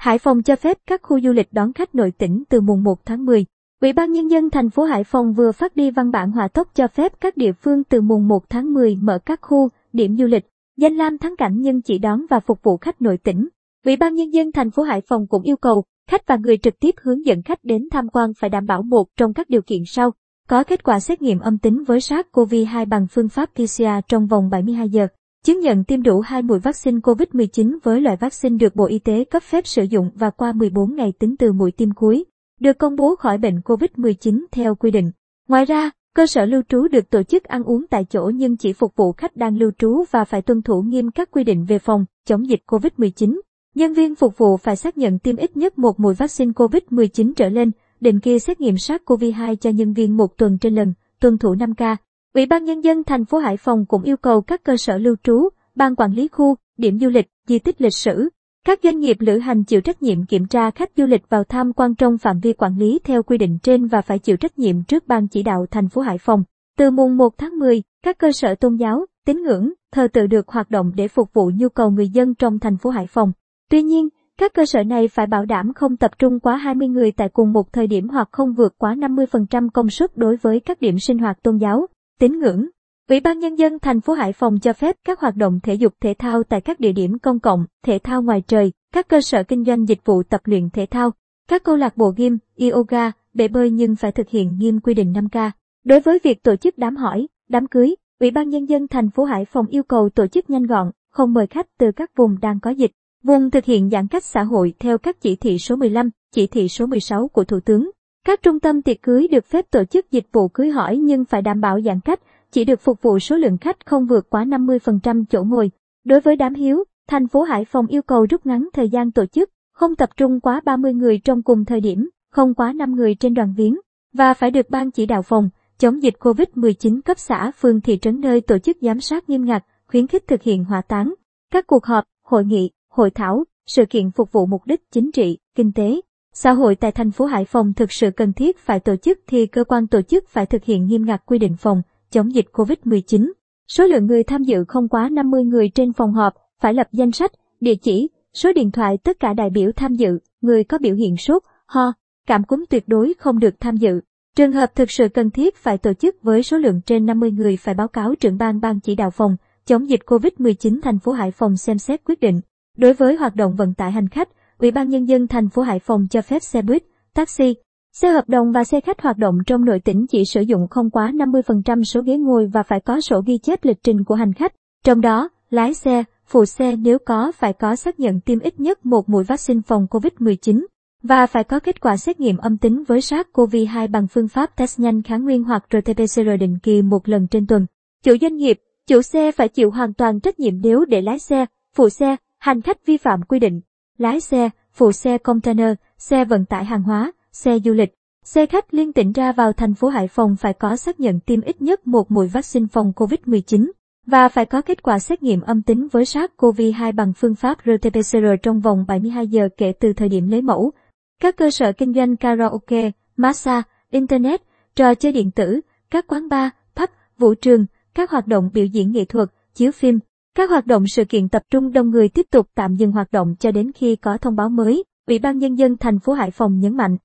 Hải Phòng cho phép các khu du lịch đón khách nội tỉnh từ mùng 1 tháng 10. Ủy ban Nhân dân thành phố Hải Phòng vừa phát đi văn bản hỏa tốc cho phép các địa phương từ mùng 1 tháng 10 mở các khu, điểm du lịch, danh lam thắng cảnh nhưng chỉ đón và phục vụ khách nội tỉnh. Ủy ban Nhân dân thành phố Hải Phòng cũng yêu cầu khách và người trực tiếp hướng dẫn khách đến tham quan phải đảm bảo một trong các điều kiện sau: có kết quả xét nghiệm âm tính với SARS-CoV-2 bằng phương pháp PCR trong vòng 72 giờ, chứng nhận tiêm đủ 2 mũi vaccine COVID-19 với loại vaccine được Bộ Y tế cấp phép sử dụng và qua 14 ngày tính từ mũi tiêm cuối, được công bố khỏi bệnh COVID-19 theo quy định. Ngoài ra, cơ sở lưu trú được tổ chức ăn uống tại chỗ nhưng chỉ phục vụ khách đang lưu trú và phải tuân thủ nghiêm các quy định về phòng chống dịch COVID-19. Nhân viên phục vụ phải xác nhận tiêm ít nhất một mũi vaccine COVID-19 trở lên, định kỳ xét nghiệm SARS-CoV-2 cho nhân viên một tuần trên lần, tuân thủ 5K. Ủy ban Nhân dân thành phố Hải Phòng cũng yêu cầu các cơ sở lưu trú, ban quản lý khu, điểm du lịch, di tích lịch sử, các doanh nghiệp lữ hành chịu trách nhiệm kiểm tra khách du lịch vào tham quan trong phạm vi quản lý theo quy định trên và phải chịu trách nhiệm trước Ban Chỉ đạo thành phố Hải Phòng. Từ mùng 1 tháng 10, các cơ sở tôn giáo, tín ngưỡng, thờ tự được hoạt động để phục vụ nhu cầu người dân trong thành phố Hải Phòng. Tuy nhiên, các cơ sở này phải bảo đảm không tập trung quá 20 người tại cùng một thời điểm hoặc không vượt quá 50% công suất đối với các điểm sinh hoạt tôn giáo, tín ngưỡng. Ủy ban Nhân dân thành phố Hải Phòng cho phép các hoạt động thể dục thể thao tại các địa điểm công cộng, thể thao ngoài trời, các cơ sở kinh doanh dịch vụ tập luyện thể thao, các câu lạc bộ gym, yoga, bể bơi nhưng phải thực hiện nghiêm quy định 5K. Đối với việc tổ chức đám hỏi, đám cưới, Ủy ban Nhân dân thành phố Hải Phòng yêu cầu tổ chức nhanh gọn, không mời khách từ các vùng đang có dịch, vùng thực hiện giãn cách xã hội theo các chỉ thị số 15, chỉ thị số 16 của Thủ tướng. Các trung tâm tiệc cưới được phép tổ chức dịch vụ cưới hỏi nhưng phải đảm bảo giãn cách, chỉ được phục vụ số lượng khách không vượt quá 50% chỗ ngồi. Đối với đám hiếu, thành phố Hải Phòng yêu cầu rút ngắn thời gian tổ chức, không tập trung quá 30 người trong cùng thời điểm, không quá 5 người trên đoàn viếng, và phải được Ban Chỉ đạo phòng chống dịch COVID-19 cấp xã, phường, thị trấn nơi tổ chức giám sát nghiêm ngặt, khuyến khích thực hiện hỏa táng, các cuộc họp, hội nghị, hội thảo, sự kiện phục vụ mục đích chính trị, kinh tế, xã hội tại thành phố Hải Phòng thực sự cần thiết phải tổ chức thì cơ quan tổ chức phải thực hiện nghiêm ngặt quy định phòng chống dịch COVID-19. Số lượng người tham dự không quá 50 người trên phòng họp, phải lập danh sách, địa chỉ, số điện thoại tất cả đại biểu tham dự, người có biểu hiện sốt, ho, cảm cúm tuyệt đối không được tham dự. Trường hợp thực sự cần thiết phải tổ chức với số lượng trên 50 người phải báo cáo trưởng ban chỉ đạo phòng chống dịch COVID-19 thành phố Hải Phòng xem xét quyết định. Đối với hoạt động vận tải hành khách, Ủy ban Nhân dân thành phố Hải Phòng cho phép xe buýt, taxi, xe hợp đồng và xe khách hoạt động trong nội tỉnh chỉ sử dụng không quá 50% số ghế ngồi và phải có sổ ghi chép lịch trình của hành khách. Trong đó, lái xe, phụ xe nếu có phải có xác nhận tiêm ít nhất một mũi vaccine phòng COVID-19 và phải có kết quả xét nghiệm âm tính với SARS-CoV-2 bằng phương pháp test nhanh kháng nguyên hoặc RT-PCR định kỳ một lần trên tuần. Chủ doanh nghiệp, chủ xe phải chịu hoàn toàn trách nhiệm nếu để lái xe, phụ xe, hành khách vi phạm quy định, lái xe, phụ xe container, xe vận tải hàng hóa, xe du lịch, xe khách liên tỉnh ra vào thành phố Hải Phòng phải có xác nhận tiêm ít nhất một mũi vaccine phòng COVID-19 và phải có kết quả xét nghiệm âm tính với SARS-CoV-2 bằng phương pháp RT-PCR trong vòng 72 giờ kể từ thời điểm lấy mẫu. Các cơ sở kinh doanh karaoke, massage, internet, trò chơi điện tử, các quán bar, pub, vũ trường, các hoạt động biểu diễn nghệ thuật, chiếu phim, các hoạt động sự kiện tập trung đông người tiếp tục tạm dừng hoạt động cho đến khi có thông báo mới, Ủy ban Nhân dân thành phố Hải Phòng nhấn mạnh.